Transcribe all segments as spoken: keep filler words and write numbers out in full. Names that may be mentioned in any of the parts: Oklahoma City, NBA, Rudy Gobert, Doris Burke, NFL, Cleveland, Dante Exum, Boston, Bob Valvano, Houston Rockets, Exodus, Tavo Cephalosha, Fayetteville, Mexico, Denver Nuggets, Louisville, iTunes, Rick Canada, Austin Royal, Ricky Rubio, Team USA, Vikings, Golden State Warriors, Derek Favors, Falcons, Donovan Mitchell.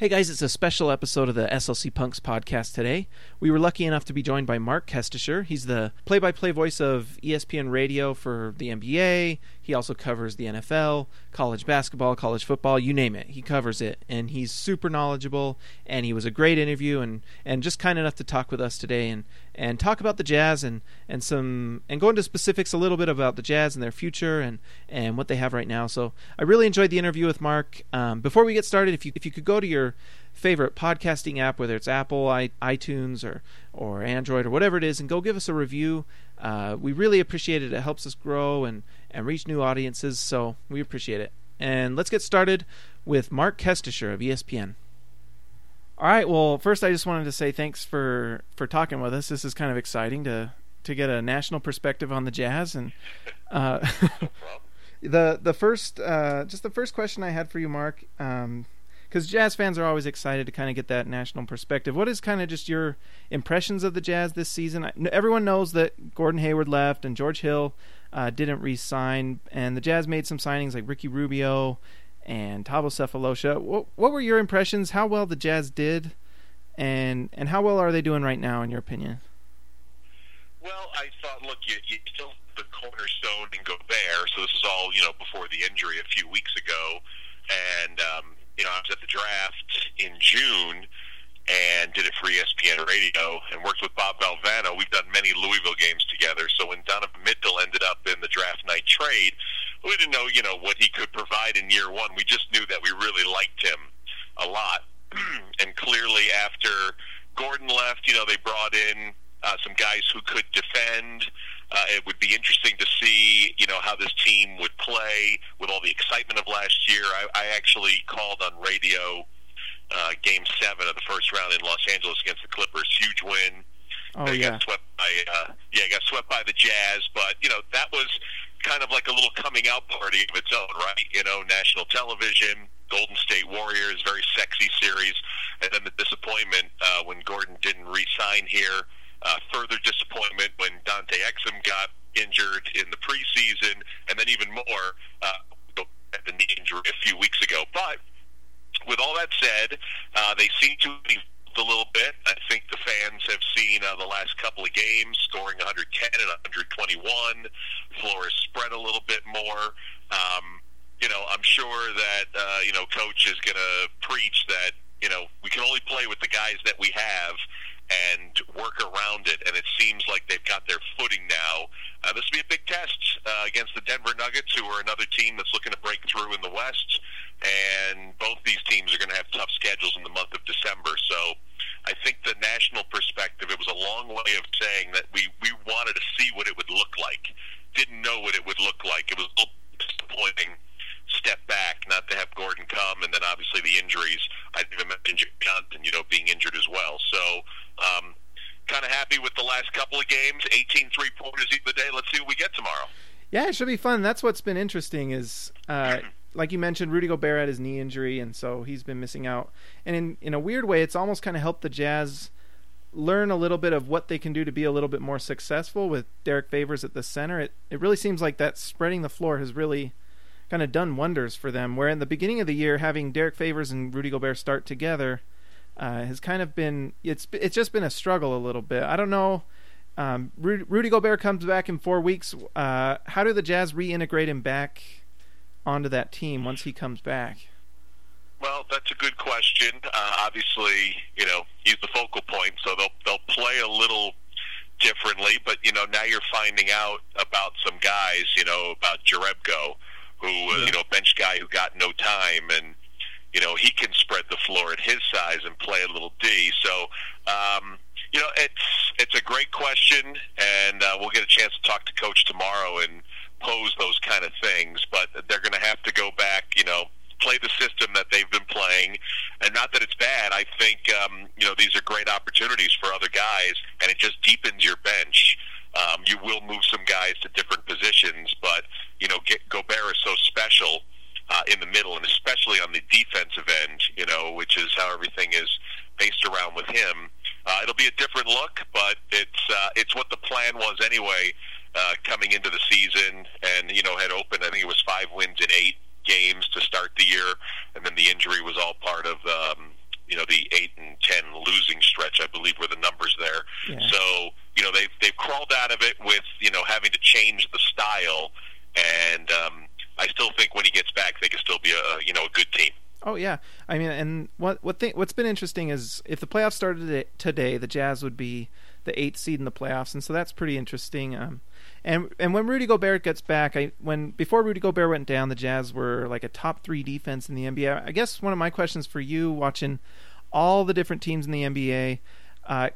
Hey guys, it's a special episode of the S L C Punks podcast today. We were lucky enough to be joined by Mark Kestecher. He's the play-by-play voice of E S P N Radio for the N B A. He also covers the N F L, college basketball, college football, you name it. He covers it, and he's super knowledgeable, and he was a great interview, and, and just kind enough to talk with us today and, and talk about the Jazz and, and some and go into specifics a little bit about the Jazz and their future and, and what they have right now. So I really enjoyed the interview with Mark. Um, before we get started, if you if you could go to your favorite podcasting app, whether it's Apple, I, iTunes, or or Android, or whatever it is, and go give us a review. Uh, we really appreciate it. It helps us grow and, and reach new audiences, so we appreciate it. And let's get started with Mark Kestecher of E S P N. All right, well, first I just wanted to say thanks for, for talking with us. This is kind of exciting to to get a national perspective on the Jazz. And uh, the the first uh, just the first question I had for you, Mark, um, because Jazz fans are always excited to kind of get that national perspective. What is kind of just your impressions of the Jazz this season? I, everyone knows that Gordon Hayward left and George Hill uh, didn't re-sign, and the Jazz made some signings like Ricky Rubio and Tavo Cephalosha. What, what were your impressions? How well the Jazz did, and and how well are they doing right now, in your opinion? Well, I thought, look, you, you still have the cornerstone in Gobert, so this is all, you know, before the injury a few weeks ago, and um, you know, I was at the draft in June and did it for E S P N Radio and worked with Bob Valvano. We've done many Louisville games together. So when Donovan Mitchell ended up in the draft night trade, we didn't know, you know, what he could provide in year one. We just knew that we really liked him a lot. And clearly after Gordon left, you know, they brought in uh, some guys who could defend. Uh, it would be interesting to see, you know, how this team would play with all the excitement of last year. I, I actually called on radio uh, Game Seven of the first round in Los Angeles against the Clippers, huge win. Oh they yeah, got swept by uh, yeah, got swept by the Jazz, but you know that was kind of like a little coming out party of its own, right? You know, national television, Golden State Warriors, very sexy series, and then the disappointment uh, when Gordon didn't re-sign here. Uh, further disappointment when Dante Exum got injured in the preseason, and then even more uh, at the knee injury a few weeks ago. But with all that said, uh, they seem to be a little bit. I think the fans have seen uh, the last couple of games scoring one ten and one twenty-one. Floor is spread a little bit more. Um, you know, I'm sure that uh, you know, coach is going to preach that you know we can only play with the guys that we have and work around it, and it seems like they've got their footing now. Uh, this will be a big test uh, against the Denver Nuggets, who are another team that's looking to break through in the West, and both these teams are going to have tough schedules in the month of December. So I think the national perspective, it was a long way of saying that we, we wanted to see what it would look like. Didn't know what it would look like. It was a little disappointing step back, not to have Gordon come, and then obviously the injuries. I didn't even mention Johnson, you know, being injured as well. So um, kind of happy with the last couple of games, eighteen three-pointers either day. Let's see what we get tomorrow. Yeah, it should be fun. That's what's been interesting is, uh, like you mentioned, Rudy Gobert had his knee injury, and so he's been missing out. And in, in a weird way, it's almost kind of helped the Jazz learn a little bit of what they can do to be a little bit more successful with Derek Favors at the center. It, it really seems like that spreading the floor has really kind of done wonders for them, where in the beginning of the year having Derek Favors and Rudy Gobert start together uh, has kind of been it's it's just been a struggle a little bit. I don't know. Um, Rudy, Rudy Gobert comes back in four weeks. Uh, how do the Jazz reintegrate him back onto that team once he comes back? Well, that's a good question. Uh, obviously, you know he's the focal point, so they'll they'll play a little differently. But you know now you're finding out about some guys. You know about Jerebko, who was, yeah. you know, a bench guy who got no time, and, you know, he can spread the floor at his size and play a little D. So, um, you know, it's it's a great question, and uh, we'll get a chance to talk to Coach tomorrow and pose those kind of things. But they're going to have to go back, you know, play the system that they've been playing, And not that it's bad. I think um, you know, these are great opportunities for other guys, and it just deepens your bench. Um, you will move some guys to different positions, but you know, get, Gobert is so special uh, in the middle, and especially on the defensive end, you know, which is how everything is based around with him. Uh, it'll be a different look, but it's uh, it's what the plan was anyway uh, coming into the season, and you know, had opened, I think it was five wins in eight games to start the year, and then the injury was all part of um, you know, the eight and ten losing stretch, I believe, were the numbers there. Yeah. So you know, they've they've crawled out of it with, you know, having to change the style, and um, I still think when he gets back, they can still be a, you know, a good team. Oh yeah, I mean, and what what thing, what's been interesting is if the playoffs started today, the Jazz would be the eighth seed in the playoffs, and so that's pretty interesting. Um, and and when Rudy Gobert gets back, I when before Rudy Gobert went down, the Jazz were like a top three defense in the N B A. I guess one of my questions for you, watching all the different teams in the N B A, uh,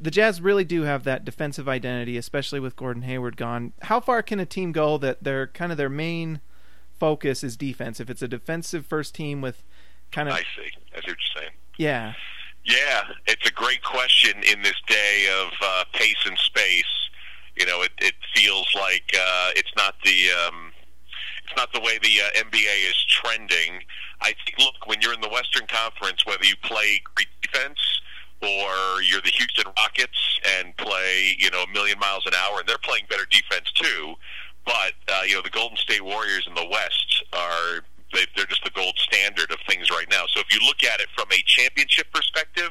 the Jazz really do have that defensive identity, especially with Gordon Hayward gone. How far can a team go that they're kind of their main focus is defense? If it's a defensive first team with kind of, I see. I see what you're saying. Yeah. Yeah, it's a great question in this day of uh, pace and space. You know, it, it feels like uh, it's not the um, it's not the way the uh, N B A is trending. I think, look, when you're in the Western Conference, whether you play great defense or you're the Houston Rockets and play, you know, a million miles an hour, and they're playing better defense too. But uh, you know, the Golden State Warriors in the West are, they, they're just the gold standard of things right now. So if you look at it from a championship perspective,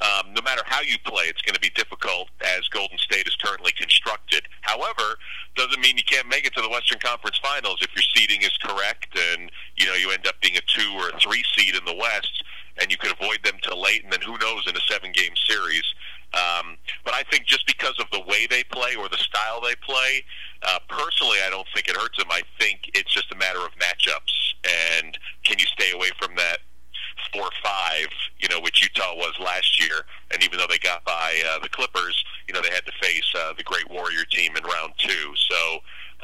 um, no matter how you play, it's going to be difficult as Golden State is currently constructed. However, doesn't mean you can't make it to the Western Conference Finals if your seeding is correct, and you know, you end up being a two or a three seed in the West, and you could avoid them till late, and then who knows in a seven-game series. Um, but I think just because of the way they play or the style they play, uh, personally, I don't think it hurts them. I think it's just a matter of matchups, and can you stay away from that four five, you know, which Utah was last year. And even though they got by uh, the Clippers, you know, they had to face uh, the great Warrior team in round two. So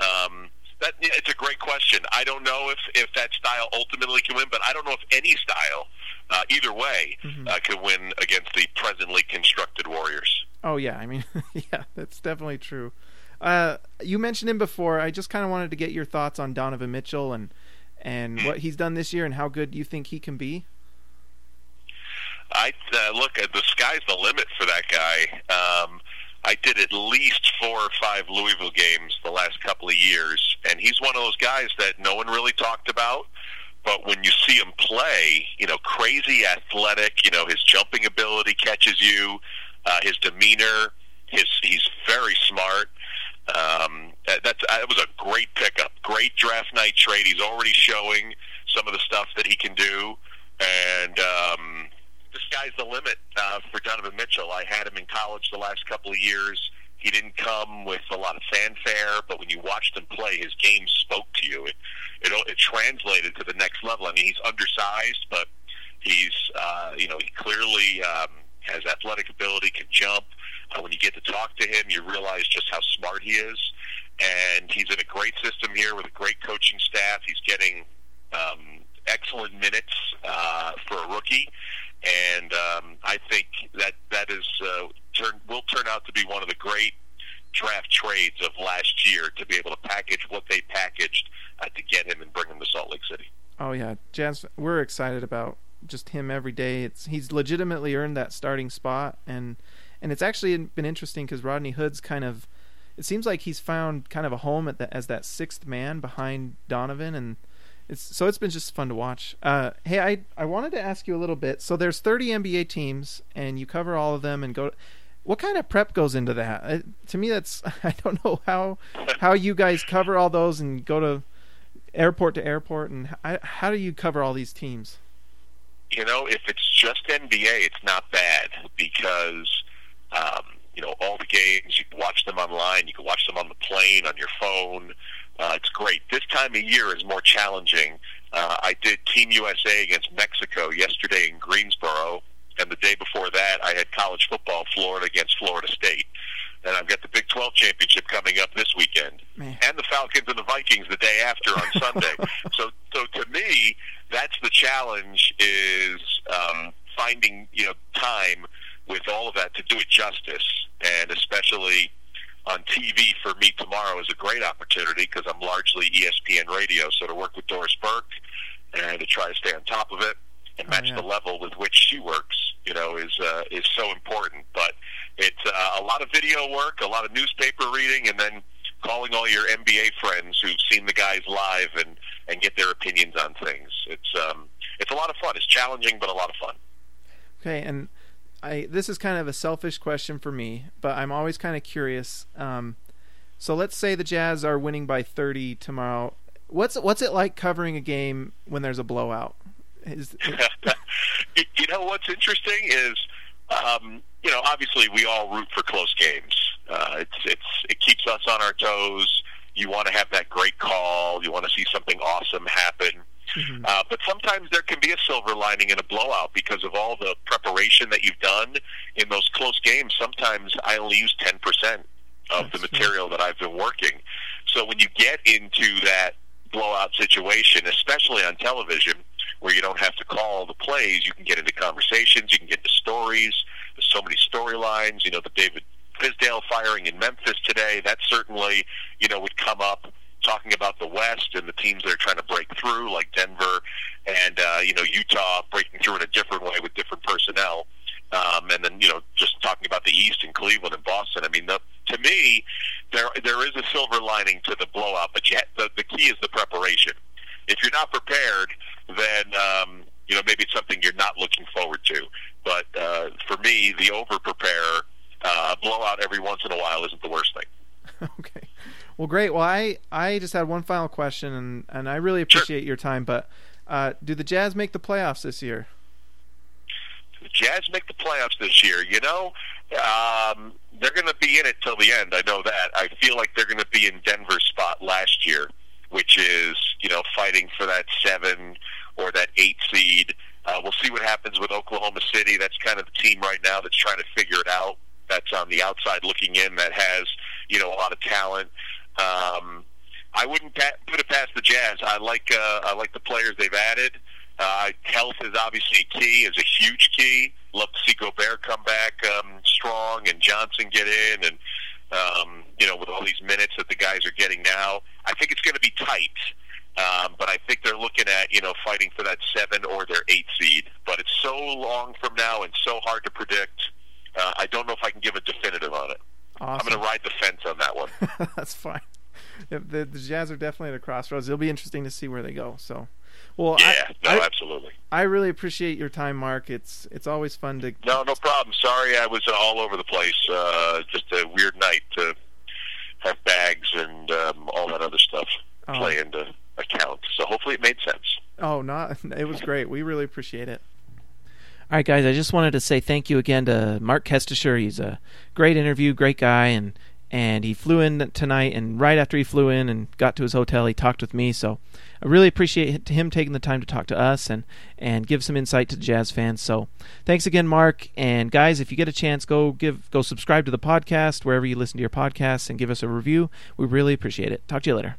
um, that, it's a great question. I don't know if, if that style ultimately can win, but I don't know if any style Uh, either way, mm-hmm. uh, could win against the presently constructed Warriors. Oh, yeah. I mean, yeah, that's definitely true. Uh, you mentioned him before. I just kind of wanted to get your thoughts on Donovan Mitchell and, and mm-hmm. what he's done this year and how good you think he can be. I uh, look, uh, the sky's the limit for that guy. Um, I did at least four or five Louisville games the last couple of years, and he's one of those guys that no one really talked about. But when you see him play, you know, crazy athletic, you know, his jumping ability catches you, uh, his demeanor, his, he's very smart. Um, that's, that was a great pickup, great draft night trade. He's already showing some of the stuff that he can do. And um, the sky's the limit uh, for Donovan Mitchell. I had him in college the last couple of years. He didn't come with a lot of fanfare, but when you watched him play, his game spoke to you. It it, it translated to the next level. I mean, he's undersized, but he's uh, you know, he clearly um, has athletic ability, can jump. Uh, when you get to talk to him, you realize just how smart he is. And he's in a great system here with a great coaching staff. He's getting um, excellent minutes uh, for a rookie, and um, I think that that is. Uh, Turn, will turn out to be one of the great draft trades of last year, to be able to package what they packaged uh, to get him and bring him to Salt Lake City. Oh yeah, Jazz, we're excited about just him every day. It's he's legitimately earned that starting spot, and and it's actually been interesting because Rodney Hood's kind of, it seems like he's found kind of a home at the, as that sixth man behind Donovan, and it's so it's been just fun to watch. Uh, hey, I I wanted to ask you a little bit. So there's thirty N B A teams, and you cover all of them and go. What kind of prep goes into that? Uh, to me, that's, I don't know how how you guys cover all those and go to airport to airport, and I, how do you cover all these teams? You know, if it's just N B A, it's not bad because um, you know, all the games, you can watch them online, you can watch them on the plane, on your phone. Uh, it's great. This time of year is more challenging. Uh, I did Team U S A against Mexico yesterday in Greensboro. And the day before that, I had college football, Florida against Florida State. And I've got the Big twelve championship coming up this weekend. Man. And the Falcons and the Vikings the day after on Sunday. So so to me, that's the challenge is um, finding, you know, time with all of that to do it justice, and especially on T V for me tomorrow is a great opportunity because I'm largely E S P N radio, so to work with Doris Burke and to try to stay on top of it and match oh, yeah. the level with which she works, you know, is uh, is so important. But it's uh, a lot of video work, a lot of newspaper reading, and then calling all your N B A friends who've seen the guys live and, and get their opinions on things. It's um, it's a lot of fun. It's challenging, but a lot of fun. Okay, and I this is kind of a selfish question for me, but I'm always kind of curious. Um, so let's say the Jazz are winning by thirty tomorrow. What's what's it like covering a game when there's a blowout? Is, it... You know what's interesting is, um, you know, obviously we all root for close games. Uh, it's it's it keeps us on our toes. You want to have that great call. You want to see something awesome happen. Mm-hmm. Uh, but sometimes there can be a silver lining in a blowout because of all the preparation that you've done in those close games. Sometimes I only use ten percent of That's the material nice. that I've been working. So when you get into that blowout situation, especially on television, where you don't have to call the plays, you can get into conversations, you can get into stories. There's so many storylines. You know, the David Fisdale firing in Memphis today, that certainly, you know, would come up. Talking about the West and the teams that are trying to break through, like Denver and uh, you know Utah breaking through in a different way with different personnel, um, and then you know just talking about the East and Cleveland and Boston. I mean, the, to me, there there is a silver lining to the blowout, but you ha- the, the key is the preparation. If you're not prepared, then um, you know maybe it's something you're not looking forward to. But uh, for me, the over preparer, uh, blowout every once in a while isn't the worst thing. Okay. Well, great. Well, I, I just had one final question, and, and I really appreciate sure. your time. But uh, do the Jazz make the playoffs this year? Do the Jazz make the playoffs this year? You know, um, they're going to be in it till the end. I know that. I feel like they're going to be in Denver's spot last year, which is, you know, fighting for that seven or that eight seed. Uh, we'll see what happens with Oklahoma City. That's kind of the team right now that's trying to figure it out. That's on the outside looking in. That has, you know, a lot of talent. Um, I wouldn't pa- put it past the Jazz. I like uh, I like the players they've added. Uh, health is obviously key, is a huge key. Love to see Gobert come back um, strong and Johnson get in, and um, you know with all these minutes that the guys are getting now, I think it's going to be tight. Um, but I think they're looking at you know fighting for that seven or their eight seed. But it's so long from now and so hard to predict. Uh, I don't know if I can give a definitive on it. Awesome. I'm going to ride the fence on that one. That's fine. The, the, the Jazz are definitely at a crossroads. It'll be interesting to see where they go. So, well, yeah, I, no, I, absolutely. I really appreciate your time, Mark. It's it's always fun to. No, no problem. Sorry, I was all over the place. Uh, just a weird night to have bags and um, all that other stuff oh. play into account. So hopefully it made sense. Oh, not it was great. We really appreciate it. All right, guys, I just wanted to say thank you again to Mark Kestecher. He's a great interview, great guy, and and he flew in tonight, and right after he flew in and got to his hotel, he talked with me. So I really appreciate him taking the time to talk to us and, and give some insight to Jazz fans. So thanks again, Mark. And, guys, if you get a chance, go give go subscribe to the podcast wherever you listen to your podcasts and give us a review. We really appreciate it. Talk to you later.